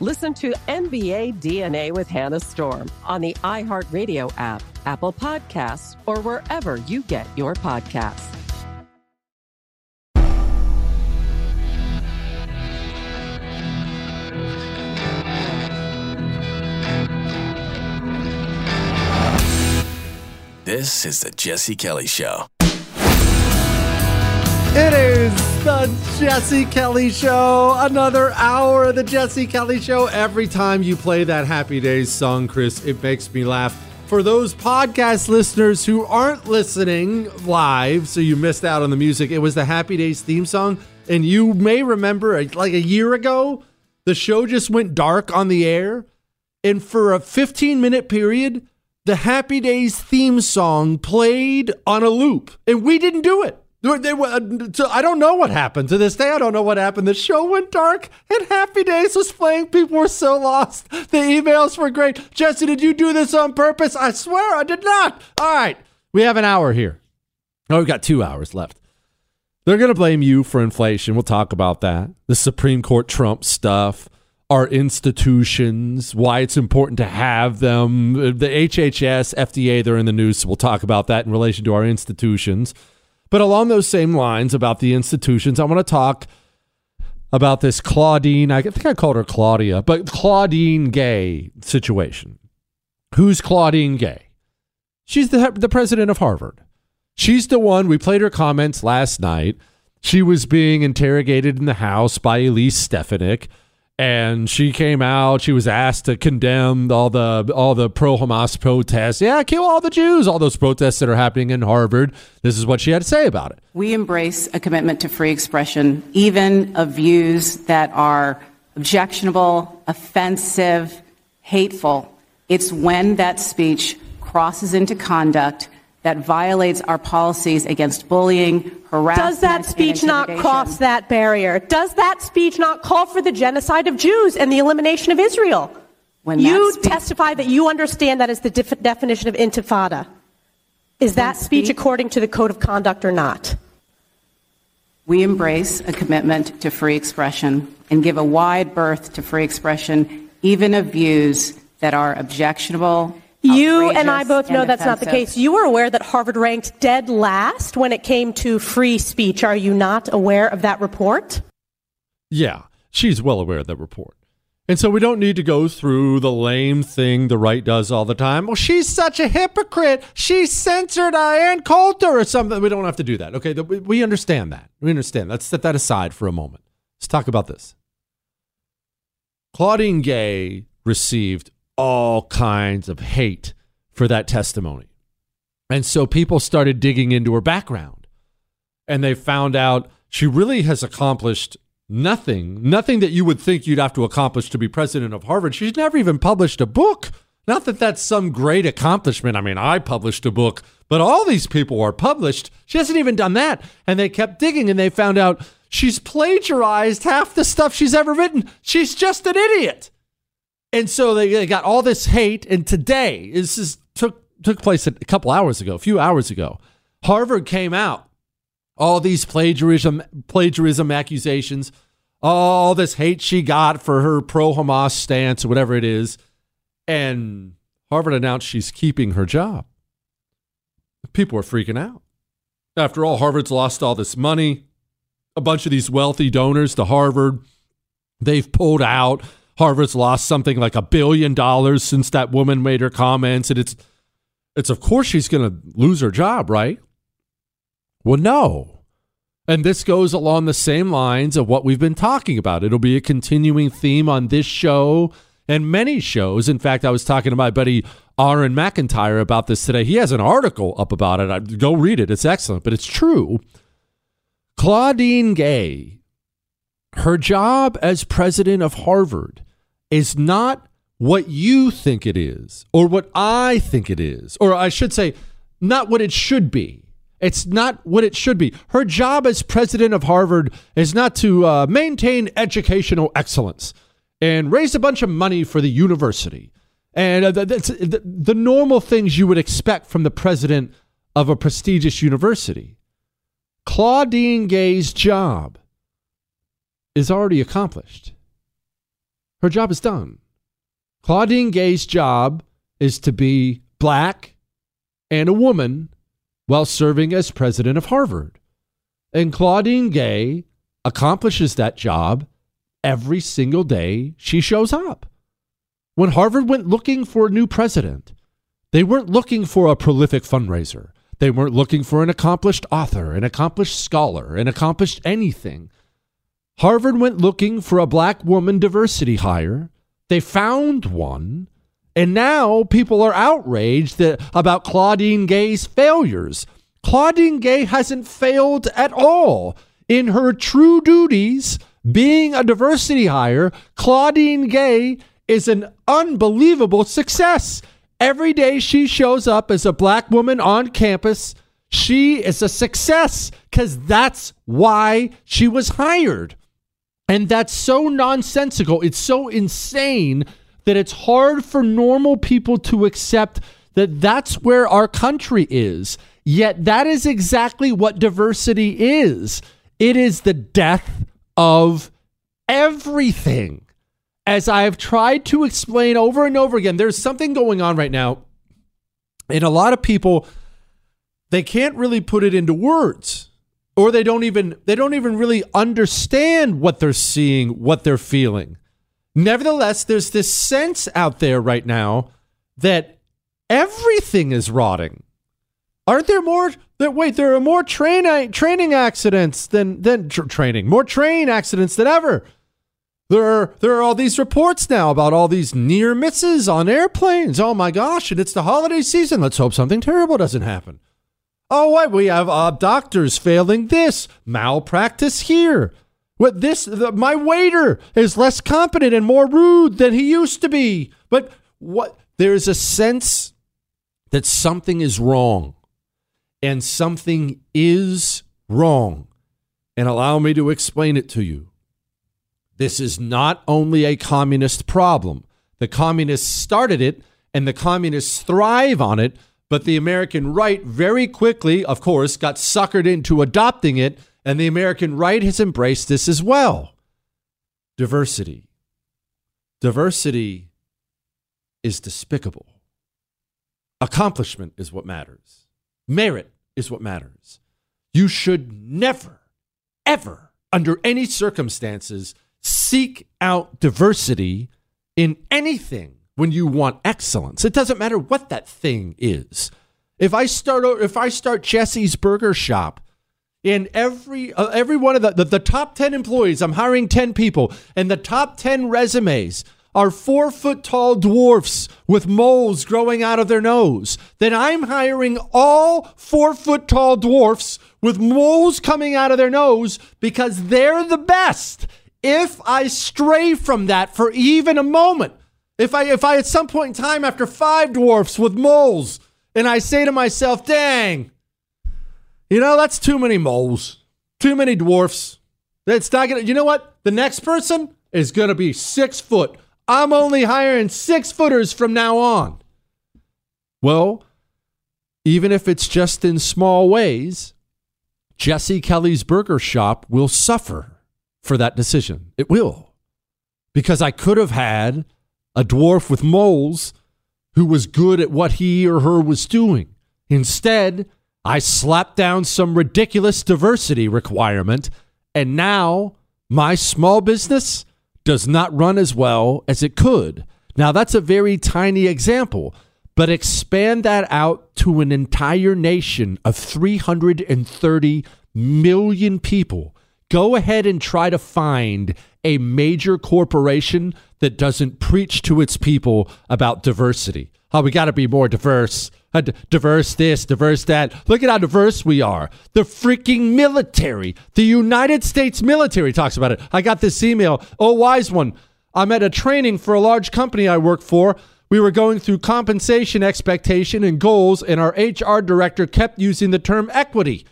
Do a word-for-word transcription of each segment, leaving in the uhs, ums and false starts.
Listen to N B A D N A with Hannah Storm on the iHeartRadio app, Apple Podcasts, or wherever you get your podcasts. This is The Jesse Kelly Show. It is The Jesse Kelly Show, another hour of The Jesse Kelly Show. Every time you play that Happy Days song, Chris, it makes me laugh. For those podcast listeners who aren't listening live, so you missed out on the music, it was the Happy Days theme song. And you may remember, like a year ago, the show just went dark on the air. And for a fifteen-minute period, the Happy Days theme song played on a loop. And we didn't do it. They were, so I don't know what happened. To this day, I don't know what happened. The show went dark, and Happy Days was playing. People were so lost. The emails were great. Jesse, did you do this on purpose? I swear I did not. All right. We have an hour here. Oh, we've got two hours left. They're going to blame you for inflation. We'll talk about that. The Supreme Court Trump stuff, our institutions, why it's important to have them, the H H S, F D A, they're in the news, so we'll talk about that in relation to our institutions. But along those same lines about the institutions, I want to talk about this Claudine, I think I called her Claudia, but Claudine Gay situation. Who's Claudine Gay? She's the, the president of Harvard. She's the one, we played her comments last night. She was being interrogated in the House by Elise Stefanik, and she came out, she was asked to condemn all the all the pro-Hamas protests. Yeah, kill all the Jews, all those protests that are happening in Harvard. This is what she had to say about it. We embrace a commitment to free expression, even of views that are objectionable, offensive, hateful. It's when that speech crosses into conduct that violates our policies against bullying, harassment. Does that speech not cross that barrier? Does that speech not call for the genocide of Jews and the elimination of Israel? When you spe- testify that you understand that is the def- definition of intifada. Is that speech speak- according to the code of conduct or not? We embrace a commitment to free expression and give a wide berth to free expression, even of views that are objectionable. You and I both know that's offensive. Not the case. You are aware that Harvard ranked dead last when it came to free speech. Are you not aware of that report? Yeah, she's well aware of that report. And so we don't need to go through the lame thing the right does all the time. Well, she's such a hypocrite. She censored Ann Coulter or something. We don't have to do that. Okay, we understand that. We understand. Let's set that aside for a moment. Let's talk about this. Claudine Gay received all kinds of hate for that testimony. And so people started digging into her background. And they found out she really has accomplished nothing, nothing that you would think you'd have to accomplish to be president of Harvard. She's never even published a book. Not that that's some great accomplishment. I mean, I published a book, but all these people are published. She hasn't even done that. And they kept digging and they found out she's plagiarized half the stuff she's ever written. She's just an idiot. And so they, they got all this hate. And today, this is, took took place a couple hours ago, a few hours ago. Harvard came out. All these plagiarism plagiarism accusations, all this hate she got for her pro-Hamas stance or whatever it is. And Harvard announced she's keeping her job. People are freaking out. After all, Harvard's lost all this money. A bunch of these wealthy donors to Harvard, they've pulled out. Harvard's lost something like a billion dollars since that woman made her comments. And it's, it's of course she's going to lose her job, right? Well, no. And this goes along the same lines of what we've been talking about. It'll be a continuing theme on this show and many shows. In fact, I was talking to my buddy Aaron McIntyre about this today. He has an article up about it. I, go read it. It's excellent, but it's true. Claudine Gay, her job as president of Harvard is not what you think it is or what I think it is, or I should say, not what it should be. It's not what it should be. Her job as president of Harvard is not to uh, maintain educational excellence and raise a bunch of money for the university. And uh, that's, the, the normal things you would expect from the president of a prestigious university. Claudine Gay's job is already accomplished. Her job is done. Claudine Gay's job is to be black and a woman while serving as president of Harvard. And Claudine Gay accomplishes that job every single day she shows up. When Harvard went looking for a new president, they weren't looking for a prolific fundraiser. They weren't looking for an accomplished author, an accomplished scholar, an accomplished anything. Harvard went looking for a black woman diversity hire. They found one. And now people are outraged that, about Claudine Gay's failures. Claudine Gay hasn't failed at all. In her true duties, being a diversity hire, Claudine Gay is an unbelievable success. Every day she shows up as a black woman on campus, she is a success because that's why she was hired. And that's so nonsensical. It's so insane that it's hard for normal people to accept that that's where our country is. Yet that is exactly what diversity is. It is the death of everything. As I've tried to explain over and over again, there's something going on right now. And a lot of people, they can't really put it into words, or they don't even, they don't even really understand what they're seeing, what they're feeling. Nevertheless, there's this sense out there right now that everything is rotting. Aren't there more? That wait, there are more train training accidents than than tra- training, more train accidents than ever. There are there are all these reports now about all these near misses on airplanes. Oh my gosh! And it's the holiday season. Let's hope something terrible doesn't happen. Oh, what we have uh, doctors failing this, malpractice here. What this, the, my waiter is less competent and more rude than he used to be. But what, there's a sense that something is wrong, and something is wrong. And allow me to explain it to you. This is not only a communist problem. The communists started it and the communists thrive on it, but the American right very quickly, of course, got suckered into adopting it. And the American right has embraced this as well. Diversity. Diversity is despicable. Accomplishment is what matters. Merit is what matters. You should never, ever, under any circumstances, seek out diversity in anything when you want excellence. It doesn't matter what that thing is. If I start, if I start Jesse's Burger Shop, and every uh, every one of the, the the top ten employees, I'm hiring ten people, and the top ten resumes are four foot tall dwarfs with moles growing out of their nose, then I'm hiring all four foot tall dwarfs with moles coming out of their nose because they're the best. If I stray from that for even a moment, if I, if I at some point in time after five dwarfs with moles, and I say to myself, dang, you know, that's too many moles, too many dwarfs. That's not going to, you know what? The next person is going to be six foot. I'm only hiring six footers from now on. Well, even if it's just in small ways, Jesse Kelly's Burger Shop will suffer for that decision. It will. Because I could have had a dwarf with moles who was good at what he or her was doing. Instead, I slapped down some ridiculous diversity requirement, and now my small business does not run as well as it could. Now, that's a very tiny example, but expand that out to an entire nation of three hundred thirty million people. Go ahead and try to find a major corporation that doesn't preach to its people about diversity. Oh, we got to be more diverse. Diverse this, diverse that. Look at how diverse we are. The freaking military. The United States military talks about it. I got this email. Oh, wise one. I'm at a training for a large company I work for. We were going through compensation expectation and goals, and our H R director kept using the term equity.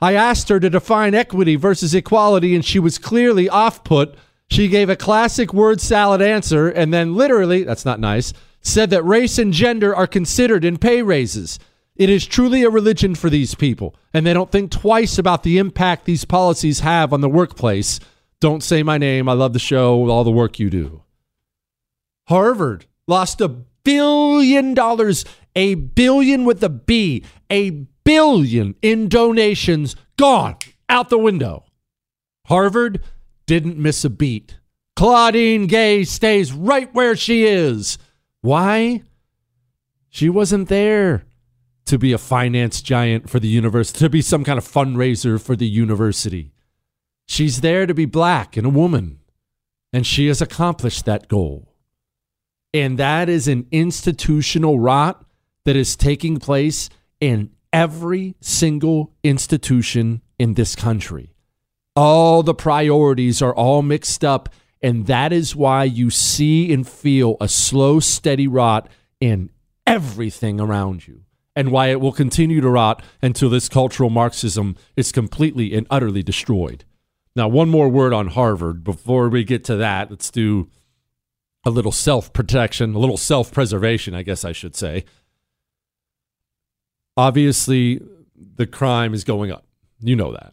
I asked her to define equity versus equality, and she was clearly off-put. She gave a classic word salad answer, and then literally, that's not nice, said that race and gender are considered in pay raises. It is truly a religion for these people, and they don't think twice about the impact these policies have on the workplace. Don't say my name. I love the show, all the work you do. Harvard lost a billion dollars, a billion with a B, a billion in donations, gone out the window. Harvard didn't miss a beat. Claudine Gay stays right where she is. Why? She wasn't there to be a finance giant for the university, to be some kind of fundraiser for the university. She's there to be black and a woman, and she has accomplished that goal. And that is an institutional rot that is taking place in every single institution in this country. All the priorities are all mixed up. And that is why you see and feel a slow, steady rot in everything around you, and why it will continue to rot until this cultural Marxism is completely and utterly destroyed. Now, one more word on Harvard. Before we get to that, let's do a little self-protection, a little self-preservation, I guess I should say. Obviously, the crime is going up. You know that.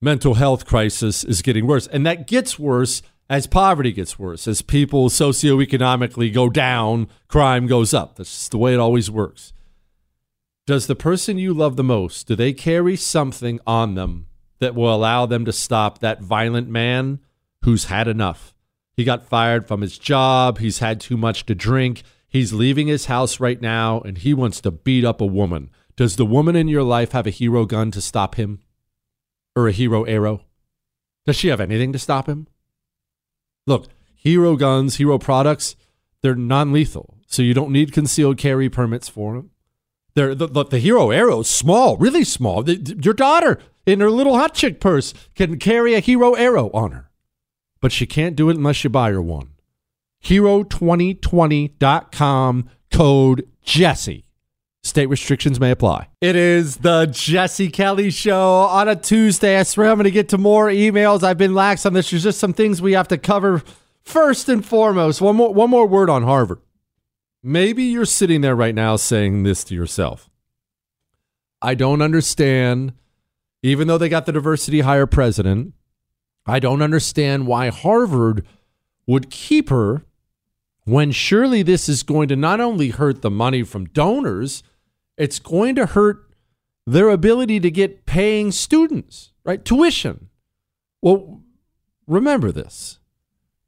Mental health crisis is getting worse, and that gets worse as poverty gets worse, as people socioeconomically go down, crime goes up. That's just the way it always works. Does the person you love the most, do they carry something on them that will allow them to stop that violent man who's had enough? He got fired from his job. He's had too much to drink. He's leaving his house right now, and he wants to beat up a woman. Does the woman in your life have a hero gun to stop him? Or a hero arrow? Does she have anything to stop him? Look, hero guns, hero products, they're non-lethal. So you don't need concealed carry permits for them. They're, the, the, the hero arrow is small, really small. The, your daughter in her little hot chick purse can carry a hero arrow on her. But she can't do it unless you buy her one. Hero twenty twenty dot com, code Jesse. State restrictions may apply. It is the Jesse Kelly Show on a Tuesday. I swear I'm going to get to more emails. I've been lax on this. There's just some things we have to cover first and foremost. One more, one more word on Harvard. Maybe you're sitting there right now saying this to yourself. I don't understand, even though they got the diversity hire president, I don't understand why Harvard would keep her when surely this is going to not only hurt the money from donors, it's going to hurt their ability to get paying students, right? Tuition. Well, remember this.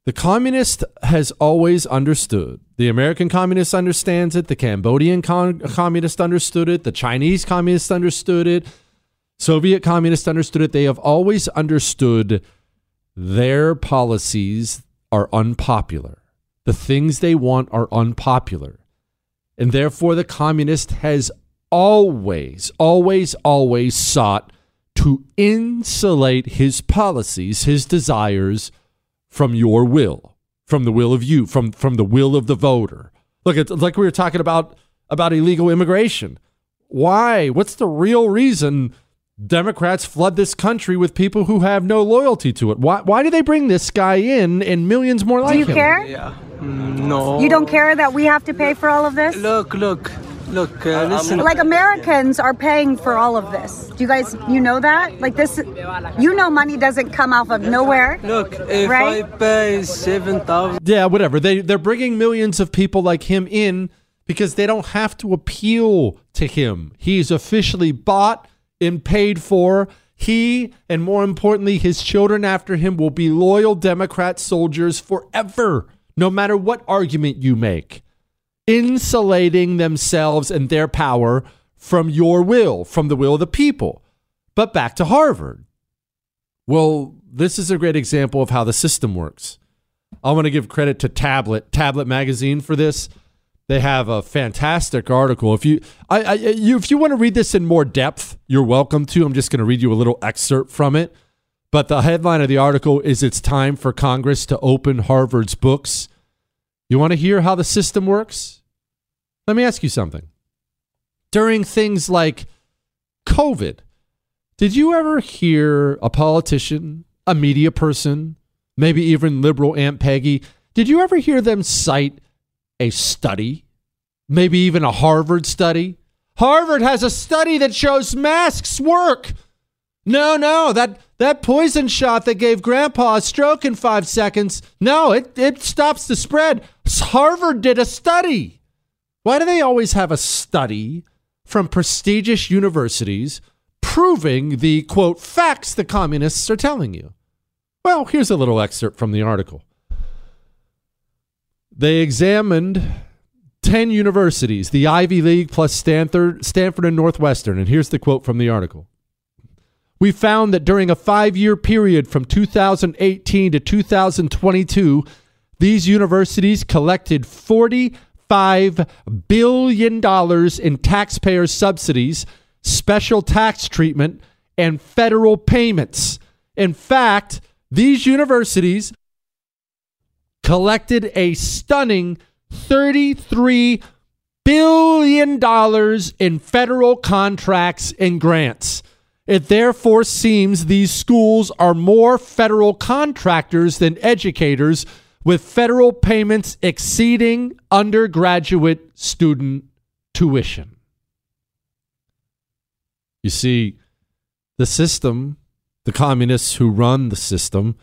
The communist has always understood. The American communist understands it. The Cambodian con- communist understood it. The Chinese communist understood it. Soviet communist understood it. They have always understood their policies are unpopular. The things they want are unpopular. And therefore, the communist has always, always, always sought to insulate his policies, his desires from your will, from the will of you, from, from the will of the voter. Look, it's like we were talking about, about illegal immigration. Why? What's the real reason Democrats flood this country with people who have no loyalty to it? Why Why do they bring this guy in and millions more like him? Do you care? Yeah. No. You don't care that we have to pay for all of this? Look, look, look, uh, listen. Like Americans are paying for all of this. Do you guys, you know that? Like this, you know money doesn't come out of nowhere. Look, if right? I pay seven thousand dollars. Yeah, whatever. They, they're bringing millions of people like him in because they don't have to appeal to him. He's officially bought and paid for. He, and more importantly, his children after him will be loyal Democrat soldiers forever, no matter what argument you make, insulating themselves and their power from your will, from the will of the people. But back to Harvard. Well, this is a great example of how the system works. I want to give credit to Tablet, Tablet Magazine for this. They have a fantastic article. If you, I, I, you, if you want to read this in more depth, you're welcome to. I'm just going to read you a little excerpt from it. But the headline of the article is, "It's time for Congress to open Harvard's books." You want to hear how the system works? Let me ask you something. During things like COVID, did you ever hear a politician, a media person, maybe even liberal Aunt Peggy, did you ever hear them cite a study, maybe even a Harvard study? Harvard has a study that shows masks work. No, no, that, that poison shot that gave grandpa a stroke in five seconds, no, it, it stops the spread. Harvard did a study. Why do they always have a study from prestigious universities proving the, quote, facts the communists are telling you? Well, here's a little excerpt from the article. They examined ten universities, the Ivy League plus Stanford, Stanford and Northwestern. And here's the quote from the article. "We found that during a five-year period from two thousand eighteen to two thousand twenty-two, these universities collected forty-five billion dollars in taxpayer subsidies, special tax treatment, and federal payments. In fact, these universities collected a stunning thirty-three billion dollars in federal contracts and grants. It therefore seems these schools are more federal contractors than educators, with federal payments exceeding undergraduate student tuition." You see, the system, the communists who run the system,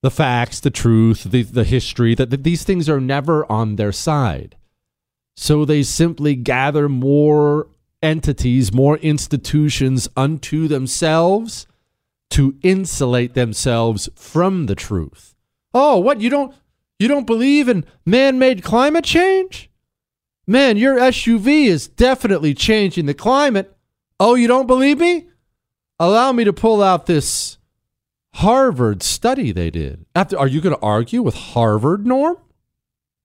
the facts, the truth, the, the history, that the, these things are never on their side. So they simply gather more entities, more institutions unto themselves to insulate themselves from the truth. Oh, what? You don't you don't believe in man-made climate change? Man, your S U V is definitely changing the climate. Oh, you don't believe me? Allow me to pull out this Harvard study they did. After, are you going to argue with Harvard, Norm?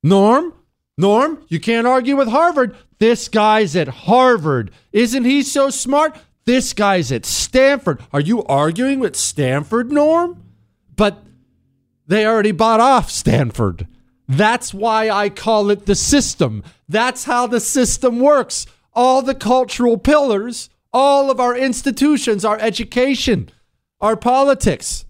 Norm? Norm, you can't argue with Harvard. This guy's at Harvard. Isn't he so smart? This guy's at Stanford. Are you arguing with Stanford, Norm? But they already bought off Stanford. That's why I call it the system. That's how the system works. All the cultural pillars, all of our institutions, our education, our politics,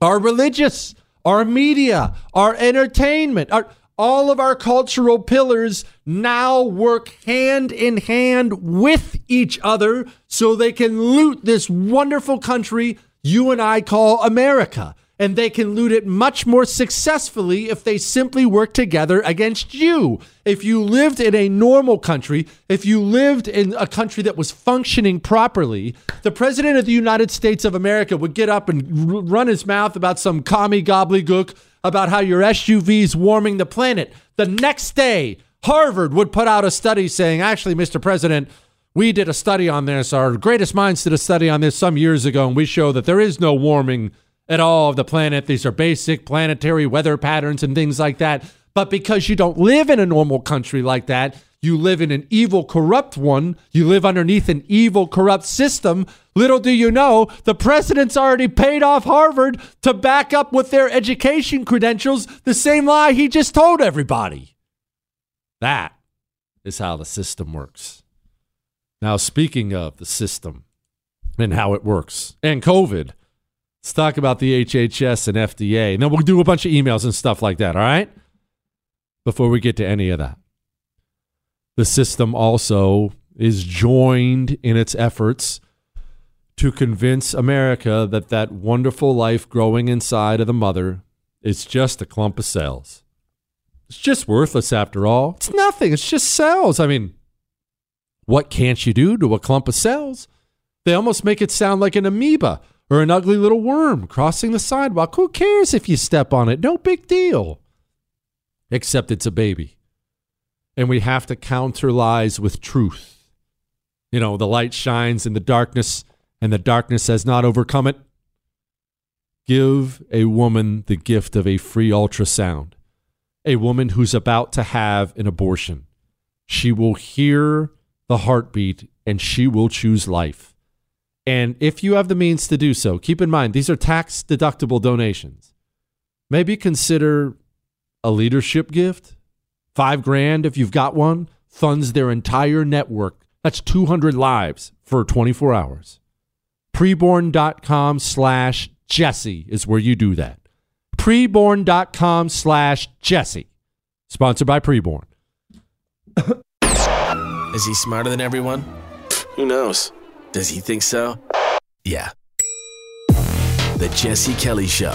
our religious, our media, our entertainment, our, all of our cultural pillars now work hand in hand with each other so they can loot this wonderful country you and I call America. and they can loot it much more successfully if they simply work together against you. If you lived in a normal country, if you lived in a country that was functioning properly, the president of the United States of America would get up and r- run his mouth about some commie gobbledygook about how your S U V is warming the planet. The next day, Harvard would put out a study saying, actually, Mister President, we did a study on this. Our greatest minds did a study on this some years ago, and we show that there is no warming at all of the planet. These are basic planetary weather patterns and things like that. But because you don't live in a normal country like that, you live in an evil, corrupt one. You live underneath an evil, corrupt system. Little do you know, the president's already paid off Harvard to back up with their education credentials the same lie he just told everybody. That is how the system works. Now, speaking of the system and how it works and COVID, let's talk about the H H S and F D A. And then we'll do a bunch of emails and stuff like that, all right? Before we get to any of that, the system also is joined in its efforts to convince America that that wonderful life growing inside of the mother is just a clump of cells. It's just worthless after all. It's nothing. It's just cells. I mean, what can't you do to a clump of cells? They almost make it sound like an amoeba or an ugly little worm crossing the sidewalk. Who cares if you step on it? No big deal. Except it's a baby. And we have to counter lies with truth. You know, the light shines in the darkness, and the darkness has not overcome it. Give a woman the gift of a free ultrasound. A woman who's about to have an abortion. She will hear the heartbeat, and she will choose life. And if you have the means to do so, keep in mind, these are tax-deductible donations. Maybe consider a leadership gift. Five grand, if you've got one, funds their entire network. That's two hundred lives for twenty-four hours. Preborn.com slash Jesse is where you do that. Preborn.com slash Jesse. Sponsored by Preborn. Is he smarter than everyone? Who knows? Does he think so? Yeah. The Jesse Kelly Show.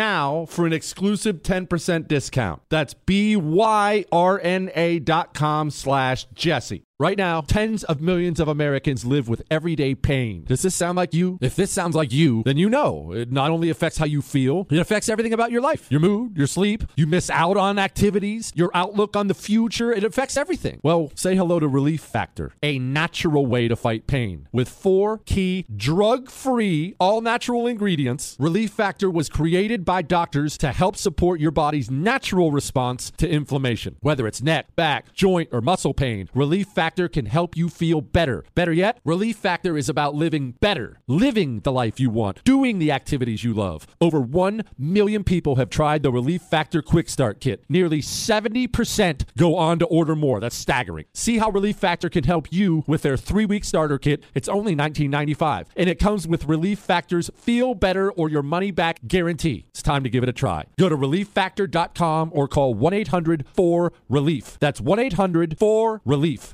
Now for an exclusive ten percent discount. That's B Y R N A dot com slash Jesse. Right now, tens of millions of Americans live with everyday pain. Does this sound like you? If this sounds like you, then you know it not only affects how you feel, it affects everything about your life. Your mood, your sleep, you miss out on activities, your outlook on the future. It affects everything. Well, say hello to Relief Factor, a natural way to fight pain. With four key drug-free, all-natural ingredients, Relief Factor was created by doctors to help support your body's natural response to inflammation. Whether it's neck, back, joint, or muscle pain, Relief Factor can help you feel better. Better yet, Relief Factor is about living better, living the life you want, doing the activities you love. Over one million people have tried the Relief Factor Quick Start Kit. Nearly seventy percent go on to order more. That's staggering. See how Relief Factor can help you with their three-week starter kit. It's only nineteen ninety-five dollars, and it comes with Relief Factor's Feel Better or Your Money Back guarantee. It's time to give it a try. Go to relief factor dot com or call one eight hundred four relief. That's one eight hundred four relief.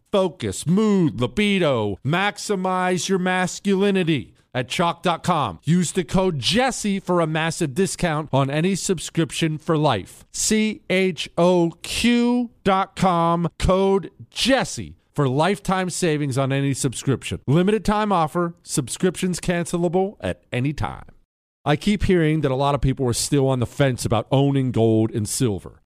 focus, mood, libido. Maximize your masculinity at C H O Q dot com. Use the code Jesse for a massive discount on any subscription for life. C H O Q dot com, code Jesse for lifetime savings on any subscription. Limited time offer. Subscriptions cancelable at any time. I keep hearing that a lot of people are still on the fence about owning gold and silver.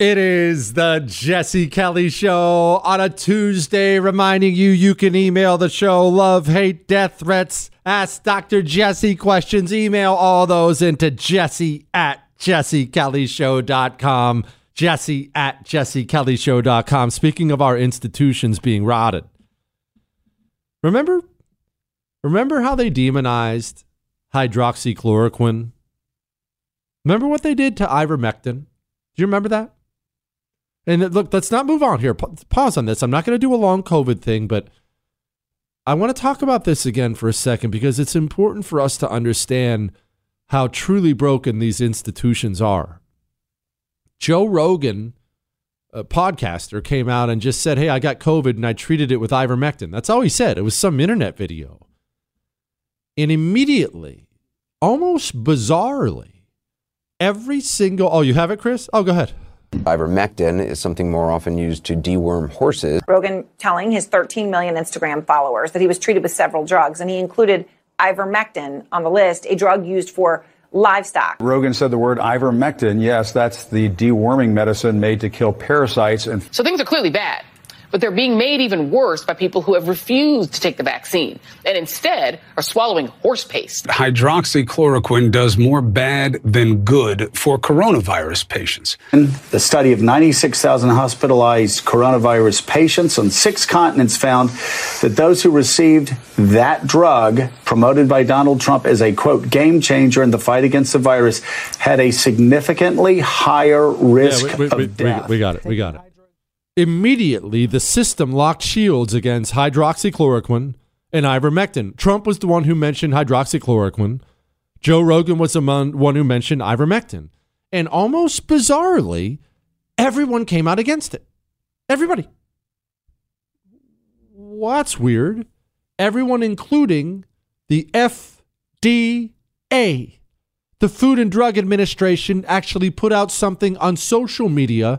It is the Jesse Kelly Show on a Tuesday, reminding you you can email the show love, hate, death threats, ask Doctor Jesse questions, email all those into Jesse at Jesse Kelly Show dot com, Jesse at Jesse Kelly Show dot com. Speaking of our institutions being rotted, remember, remember how they demonized hydroxychloroquine? Remember what they did to ivermectin? Do you remember that? And look, let's not move on here. Pause on this. I'm not going to do a long COVID thing, but I want to talk about this again for a second because it's important for us to understand how truly broken these institutions are. Joe Rogan, a podcaster, came out and just said, hey, I got COVID and I treated it with ivermectin. That's all he said. It was some internet video. And immediately, almost bizarrely, every single... Oh, you have it, Chris? Oh, go ahead. Ivermectin is something more often used to deworm horses. Rogan telling his thirteen million Instagram followers that he was treated with several drugs, and he included ivermectin on the list, a drug used for livestock. Rogan said the word ivermectin. Yes, that's the deworming medicine made to kill parasites. And so things are clearly bad, but they're being made even worse by people who have refused to take the vaccine and instead are swallowing horse paste. Hydroxychloroquine does more bad than good for coronavirus patients. In the study of ninety-six thousand hospitalized coronavirus patients on six continents found that those who received that drug promoted by Donald Trump as a, quote, game changer in the fight against the virus had a significantly higher risk yeah, we, we, of we, death. We, we got it. We got it. Immediately, the system locked shields against hydroxychloroquine and ivermectin. Trump was the one who mentioned hydroxychloroquine. Joe Rogan was the one who mentioned ivermectin. And almost bizarrely, everyone came out against it. Everybody. What's weird? Everyone, including the F D A. The Food and Drug Administration actually put out something on social media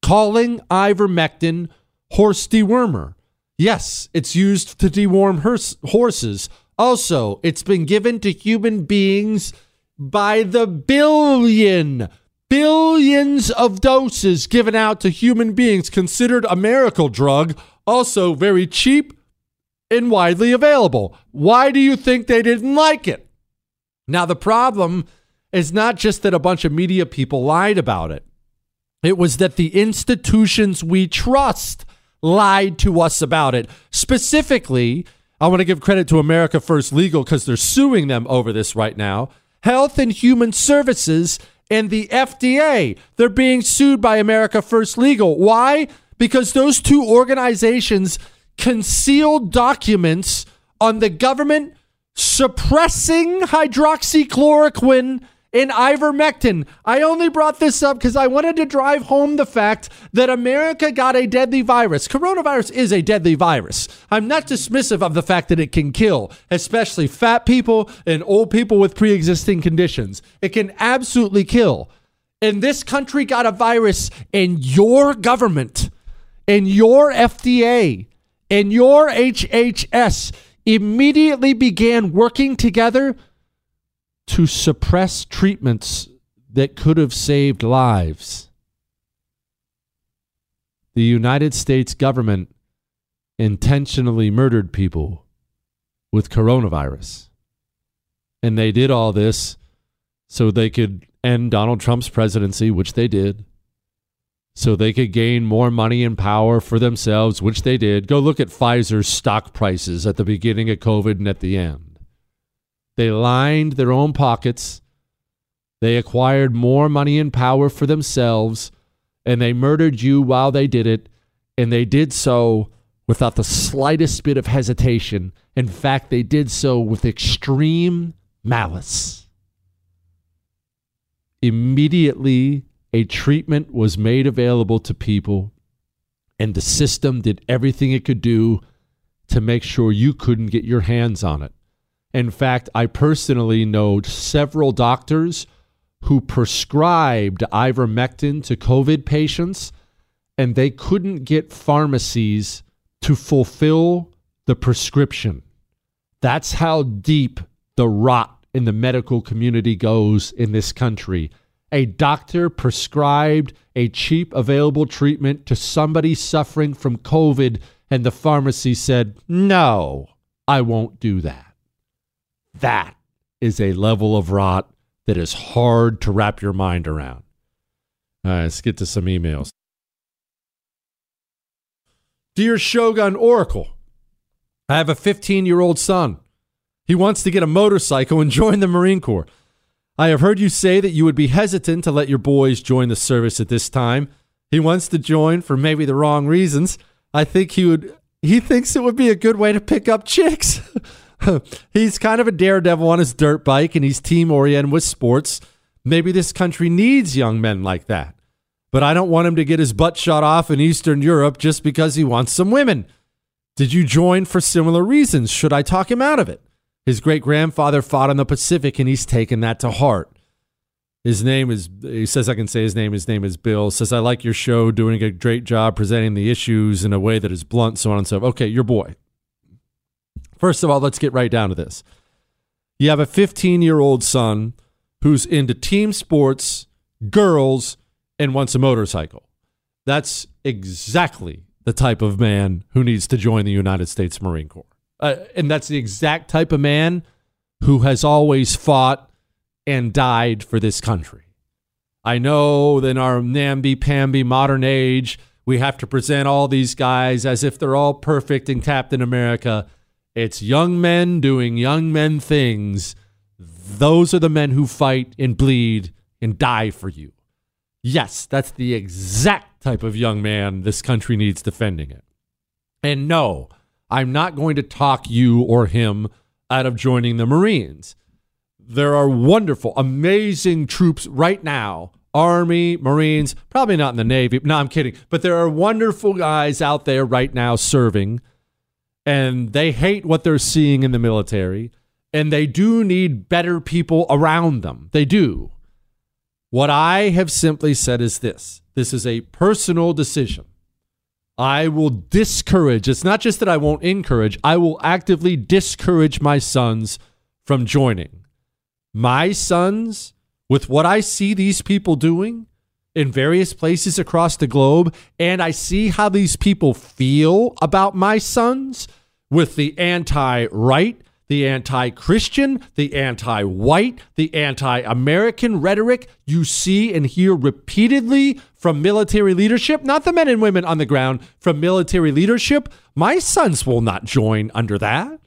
calling ivermectin horse dewormer. Yes, it's used to deworm hers- horses. Also, it's been given to human beings by the billion, billions of doses given out to human beings, considered a miracle drug, also very cheap and widely available. Why do you think they didn't like it? Now, the problem is not just that a bunch of media people lied about it. It was that the institutions we trust lied to us about it. Specifically, I want to give credit to America First Legal because they're suing them over this right now. Health and Human Services and the F D A. They're being sued by America First Legal. Why? Because those two organizations concealed documents on the government suppressing hydroxychloroquine in ivermectin. I only brought this up because I wanted to drive home the fact that America got a deadly virus. Coronavirus is a deadly virus. I'm not dismissive of the fact that it can kill, especially fat people and old people with pre-existing conditions. It can absolutely kill. And this country got a virus, and your government, and your F D A, and your H H S immediately began working together to suppress treatments that could have saved lives. The United States government intentionally murdered people with coronavirus. And they did all this so they could end Donald Trump's presidency, which they did. So they could gain more money and power for themselves, which they did. Go look at Pfizer's stock prices at the beginning of COVID and at the end. They lined their own pockets. They acquired more money and power for themselves, and they murdered you while they did it. And they did so without the slightest bit of hesitation. In fact, they did so with extreme malice. Immediately, a treatment was made available to people, and the system did everything it could do to make sure you couldn't get your hands on it. In fact, I personally know several doctors who prescribed ivermectin to COVID patients, and they couldn't get pharmacies to fulfill the prescription. That's how deep the rot in the medical community goes in this country. A doctor prescribed a cheap available treatment to somebody suffering from COVID, and the pharmacy said, "No, I won't do that." That is a level of rot that is hard to wrap your mind around. All right, let's get to some emails. Dear Shogun Oracle, I have a fifteen-year-old son. He wants to get a motorcycle and join the Marine Corps. I have heard you say that you would be hesitant to let your boys join the service at this time. He wants to join for maybe the wrong reasons. I think he would. He thinks it would be a good way to pick up chicks. He's kind of a daredevil on his dirt bike, and he's team-oriented with sports. Maybe this country needs young men like that. But I don't want him to get his butt shot off in Eastern Europe just because he wants some women. Did you join for similar reasons? Should I talk him out of it? His great-grandfather fought in the Pacific, and he's taken that to heart. His name is, he says I can say his name, his name is Bill. Says, I like your show, doing a great job presenting the issues in a way that is blunt, so on and so forth. Okay, your boy. First of all, let's get right down to this. You have a fifteen-year-old son who's into team sports, girls, and wants a motorcycle. That's exactly the type of man who needs to join the United States Marine Corps. Uh, and that's the exact type of man who has always fought and died for this country. I know that in our namby-pamby modern age, we have to present all these guys as if they're all perfect and Captain America. It's young men doing young men things. Those are the men who fight and bleed and die for you. Yes, that's the exact type of young man this country needs defending it. And no, I'm not going to talk you or him out of joining the Marines. There are wonderful, amazing troops right now. Army, Marines, probably not in the Navy. No, I'm kidding. But there are wonderful guys out there right now serving. And they hate what they're seeing in the military, and they do need better people around them. They do. What I have simply said is this. This is a personal decision. I will discourage. It's not just that I won't encourage. I will actively discourage my sons from joining. My sons, with what I see these people doing in various places across the globe, and I see how these people feel about my sons with the anti-right, the anti-Christian, the anti-white, the anti-American rhetoric you see and hear repeatedly from military leadership, not the men and women on the ground, from military leadership, my sons will not join under that.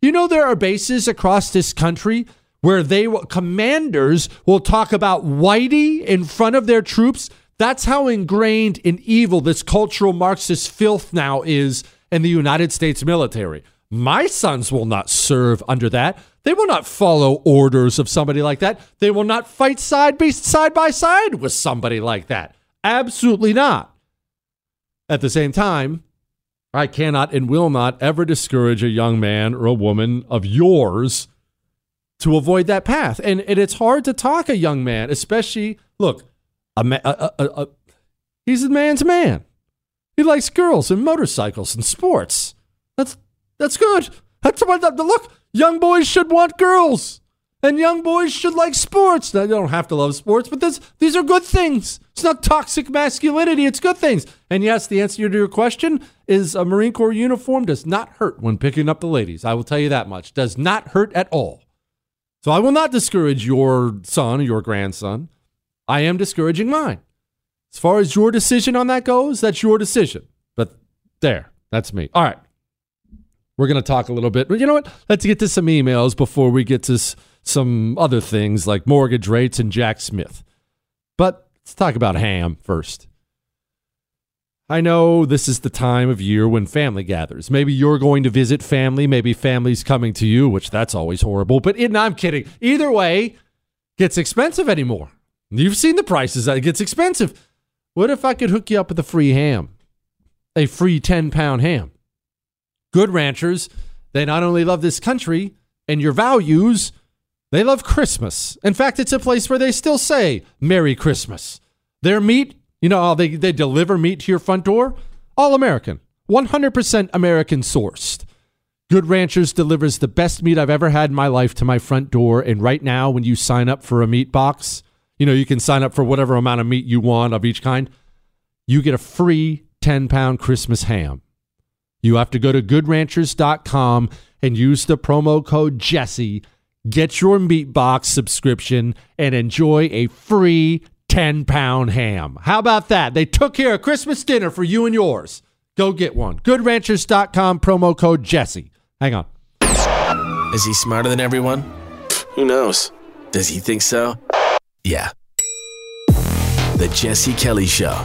You know, there are bases across this country where they will, commanders will talk about whitey in front of their troops. That's how ingrained in evil this cultural Marxist filth now is in the United States military. My sons will not serve under that. They will not follow orders of somebody like that. They will not fight side by side by side with somebody like that. Absolutely not. At the same time, I cannot and will not ever discourage a young man or a woman of yours to avoid that path. And, and it's hard to talk a young man, especially, look, A, ma- a, a, a, a he's a man's man. He likes girls and motorcycles and sports. That's that's good. That's what the, look. Young boys should want girls, and young boys should like sports. They don't have to love sports, but this, these are good things. It's not toxic masculinity. It's good things. And yes, the answer to your question is a Marine Corps uniform does not hurt when picking up the ladies. I will tell you that much. Does not hurt at all. So I will not discourage your son or your grandson. I am discouraging mine. As far as your decision on that goes, that's your decision. But there, that's me. All right. We're going to talk a little bit. But you know what? Let's get to some emails before we get to some other things like mortgage rates and Jack Smith. But let's talk about ham first. I know this is the time of year when family gathers. Maybe you're going to visit family. Maybe family's coming to you, which that's always horrible. But it, no, I'm kidding. Either way, it gets expensive anymore. You've seen the prices. It gets expensive. What if I could hook you up with a free ham? A free ten-pound ham. Good Ranchers, they not only love this country and your values, they love Christmas. In fact, it's a place where they still say, Merry Christmas. Their meat, you know, they, they deliver meat to your front door. All American. one hundred percent American sourced. Good Ranchers delivers the best meat I've ever had in my life to my front door. And right now, when you sign up for a meat box... You know, you can sign up for whatever amount of meat you want of each kind. You get a free ten-pound Christmas ham. You have to go to good ranchers dot com and use the promo code Jesse. Get your meat box subscription and enjoy a free ten-pound ham. How about that? They took care of Christmas dinner for you and yours. Go get one. good ranchers dot com, promo code Jesse. Hang on. Is he smarter than everyone? Who knows? Does he think so? Yeah. The Jesse Kelly Show.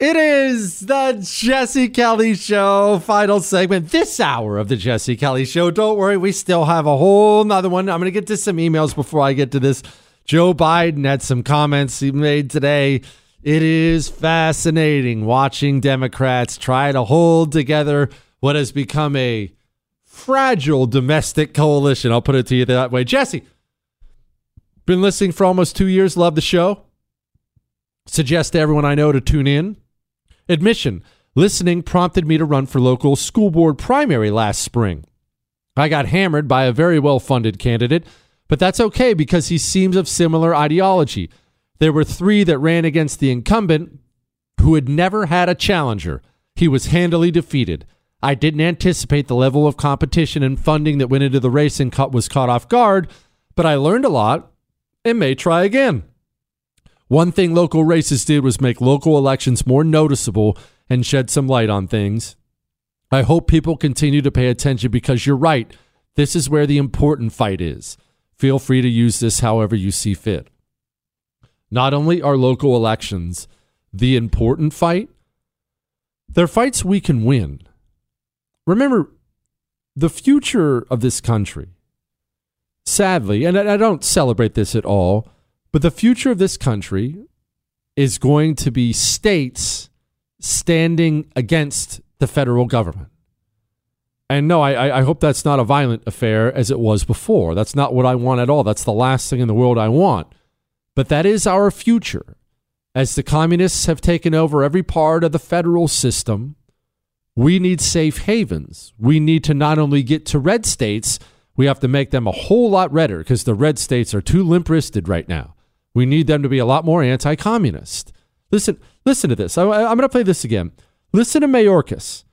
It is the Jesse Kelly Show, final segment this hour of the Jesse Kelly Show. Don't worry, we still have a whole nother one. I'm going to get to some emails before I get to this. Joe Biden had some comments he made today. It is fascinating watching Democrats try to hold together what has become a fragile domestic coalition. I'll put it to you that way. Jesse. Been listening for almost two years. Love the show. Suggest to everyone I know to tune in. Admission. Listening prompted me to run for local school board primary last spring. I got hammered by a very well-funded candidate, but that's okay because he seems of similar ideology. There were three that ran against the incumbent who had never had a challenger. He was handily defeated. I didn't anticipate the level of competition and funding that went into the race and was caught off guard, but I learned a lot. And may try again. One thing local races did was make local elections more noticeable and shed some light on things. I hope people continue to pay attention because you're right. This is where the important fight is. Feel free to use this however you see fit. Not only are local elections the important fight, they're fights we can win. Remember, the future of this country, sadly, and I don't celebrate this at all, but the future of this country is going to be states standing against the federal government. And no, I, I hope that's not a violent affair as it was before. That's not what I want at all. That's the last thing in the world I want. But that is our future. As the communists have taken over every part of the federal system, we need safe havens. We need to not only get to red states, we have to make them a whole lot redder because the red states are too limp-wristed right now. We need them to be a lot more anti-communist. Listen, listen to this. I, I'm going to play this again. Listen to Mayorkas.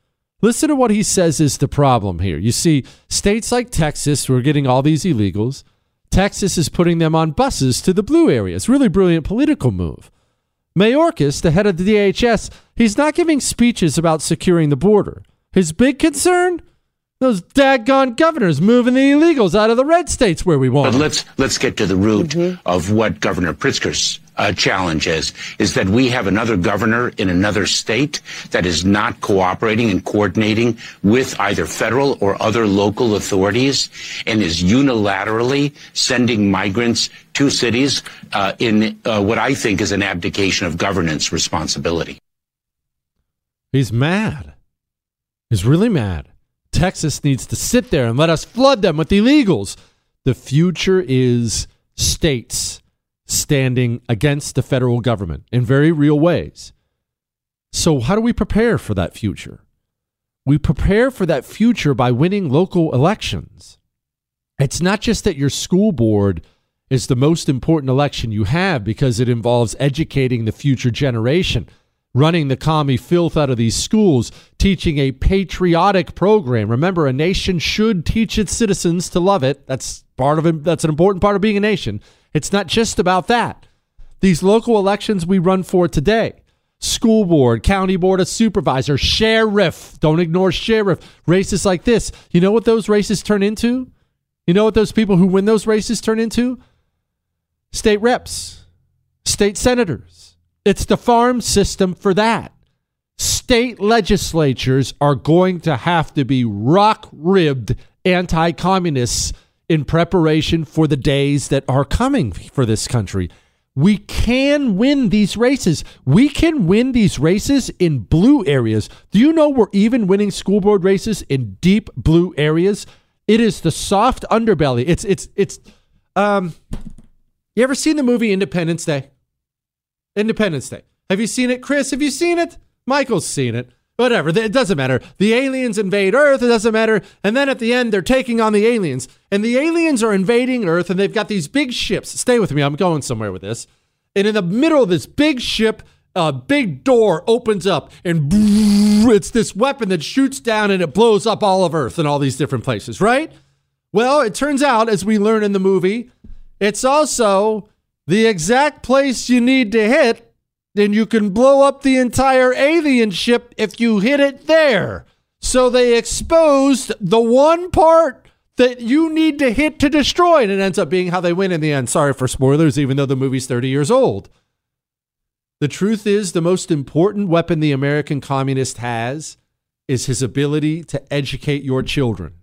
Listen to what he says is the problem here. You see, states like Texas, we're getting all these illegals. Texas is putting them on buses to the blue area. It's a really brilliant political move. Mayorkas, the head of the D H S, he's not giving speeches about securing the border. His big concern? Those daggone governors moving the illegals out of the red states where we want. But let's let's get to the root mm-hmm. of what Governor Pritzker's uh, challenge is, is that we have another governor in another state that is not cooperating and coordinating with either federal or other local authorities and is unilaterally sending migrants to cities uh, in uh, what I think is an abdication of governance responsibility. He's mad. He's really mad. Texas needs to sit there and let us flood them with illegals. The future is states standing against the federal government in very real ways. So how do we prepare for that future? We prepare for that future by winning local elections. It's not just that your school board is the most important election you have because it involves educating the future generation. Running the commie filth out of these schools, teaching a patriotic program. Remember, a nation should teach its citizens to love it. That's part of it. That's an important part of being a nation. It's not just about that. These local elections we run for today, school board, county board of supervisors, sheriff, don't ignore sheriff, races like this. You know what those races turn into? You know what those people who win those races turn into? State reps, state senators. It's the farm system for that. State legislatures are going to have to be rock-ribbed anti-communists in preparation for the days that are coming for this country. We can win these races. We can win these races in blue areas. Do you know we're even winning school board races in deep blue areas? It is the soft underbelly. It's, it's, it's, um, you ever seen the movie Independence Day? Independence Day. Have you seen it, Chris? Have you seen it? Michael's seen it. Whatever. It doesn't matter. The aliens invade Earth. It doesn't matter. And then at the end, they're taking on the aliens. And the aliens are invading Earth, and they've got these big ships. Stay with me. I'm going somewhere with this. And in the middle of this big ship, a big door opens up, and it's this weapon that shoots down, and it blows up all of Earth and all these different places, right? Well, it turns out, as we learn in the movie, it's also the exact place you need to hit, then you can blow up the entire alien ship if you hit it there. So they exposed the one part that you need to hit to destroy, and it ends up being how they win in the end. Sorry for spoilers, even though the movie's thirty years old. The truth is, the most important weapon the American communist has is his ability to educate your children,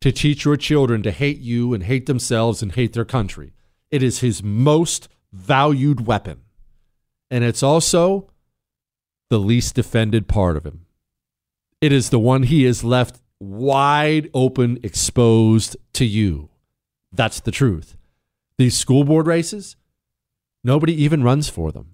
to teach your children to hate you and hate themselves and hate their country. It is his most valued weapon. And it's also the least defended part of him. It is the one he is left wide open, exposed to you. That's the truth. These school board races, nobody even runs for them.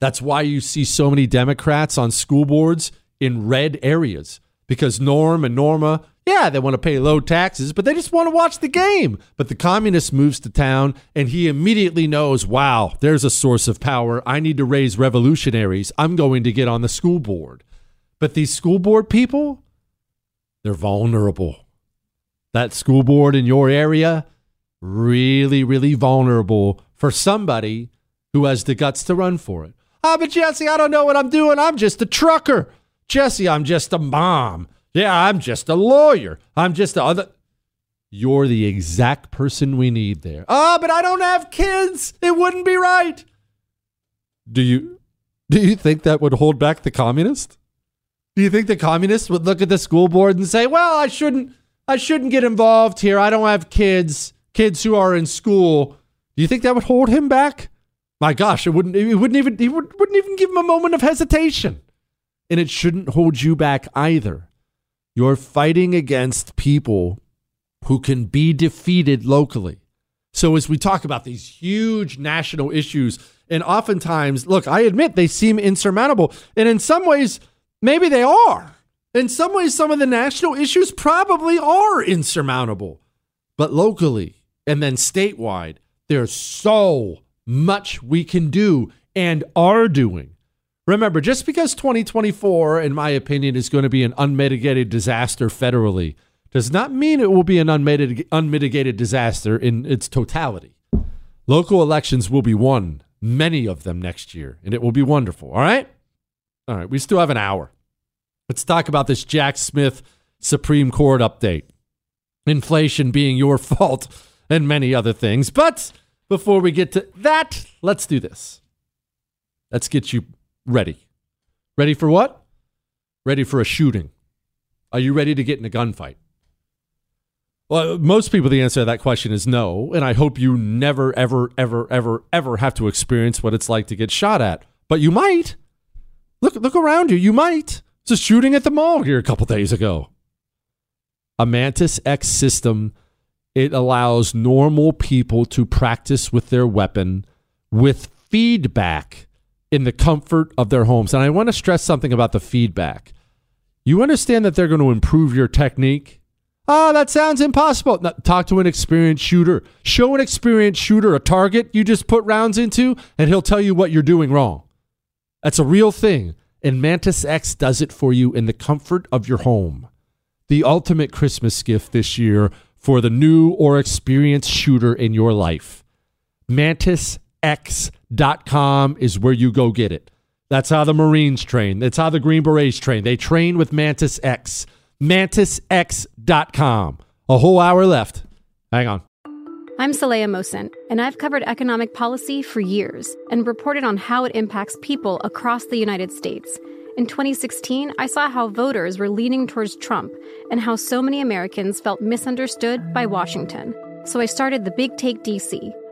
That's why you see so many Democrats on school boards in red areas, because Norm and Norma, yeah, they want to pay low taxes, but they just want to watch the game. But the communist moves to town, and he immediately knows, wow, there's a source of power. I need to raise revolutionaries. I'm going to get on the school board. But these school board people, they're vulnerable. That school board in your area, really, really vulnerable for somebody who has the guts to run for it. Ah, oh, but Jesse, I don't know what I'm doing. I'm just a trucker. Jesse, I'm just a mom. Yeah, I'm just a lawyer. I'm just the other. You're the exact person we need there. Oh, but I don't have kids. It wouldn't be right. Do you do you think that would hold back the communist? Do you think the communist would look at the school board and say, well, I shouldn't I shouldn't get involved here. I don't have kids, kids who are in school. Do you think that would hold him back? My gosh, it wouldn't it wouldn't even it wouldn't even give him a moment of hesitation. And it shouldn't hold you back either. You're fighting against people who can be defeated locally. So as we talk about these huge national issues, and oftentimes, look, I admit they seem insurmountable. And in some ways, maybe they are. In some ways, some of the national issues probably are insurmountable. But locally and then statewide, there's so much we can do and are doing. Remember, just because twenty twenty-four, in my opinion, is going to be an unmitigated disaster federally, does not mean it will be an unmitigated, unmitigated disaster in its totality. Local elections will be won, many of them next year, and it will be wonderful. All right? All right, we still have an hour. Let's talk about this Jack Smith Supreme Court update. Inflation being your fault and many other things. But before we get to that, let's do this. Let's get you ready. Ready for what? Ready for a shooting. Are you ready to get in a gunfight? Well, most people, the answer to that question is no. And I hope you never, ever, ever, ever, ever have to experience what it's like to get shot at. But you might. Look, look around you. You might. It's a shooting at the mall here a couple days ago. A MantisX system, it allows normal people to practice with their weapon with feedback in the comfort of their homes. And I want to stress something about the feedback. You understand that they're going to improve your technique? Oh, that sounds impossible. No, talk to an experienced shooter. Show an experienced shooter a target you just put rounds into, and he'll tell you what you're doing wrong. That's a real thing. And MantisX does it for you in the comfort of your home. The ultimate Christmas gift this year for the new or experienced shooter in your life. Mantis X dot com is where you go get it. That's how the Marines train. That's how the Green Berets train. They train with MantisX. Mantis X dot com. A whole hour left. Hang on. I'm Saleha Mohsin, and I've covered economic policy for years and reported on how it impacts people across the United States. In twenty sixteen, I saw how voters were leaning towards Trump and how so many Americans felt misunderstood by Washington. So I started The Big Take D C.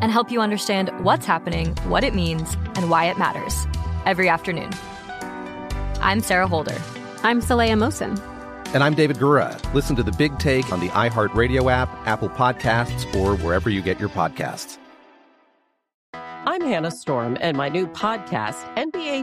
and help you understand what's happening, what it means, and why it matters every afternoon. I'm Sarah Holder. I'm Saleha Mohsin. And I'm David Gura. Listen to The Big Take on the iHeartRadio app, Apple Podcasts, or wherever you get your podcasts. I'm Hannah Storm, and my new podcast, N B A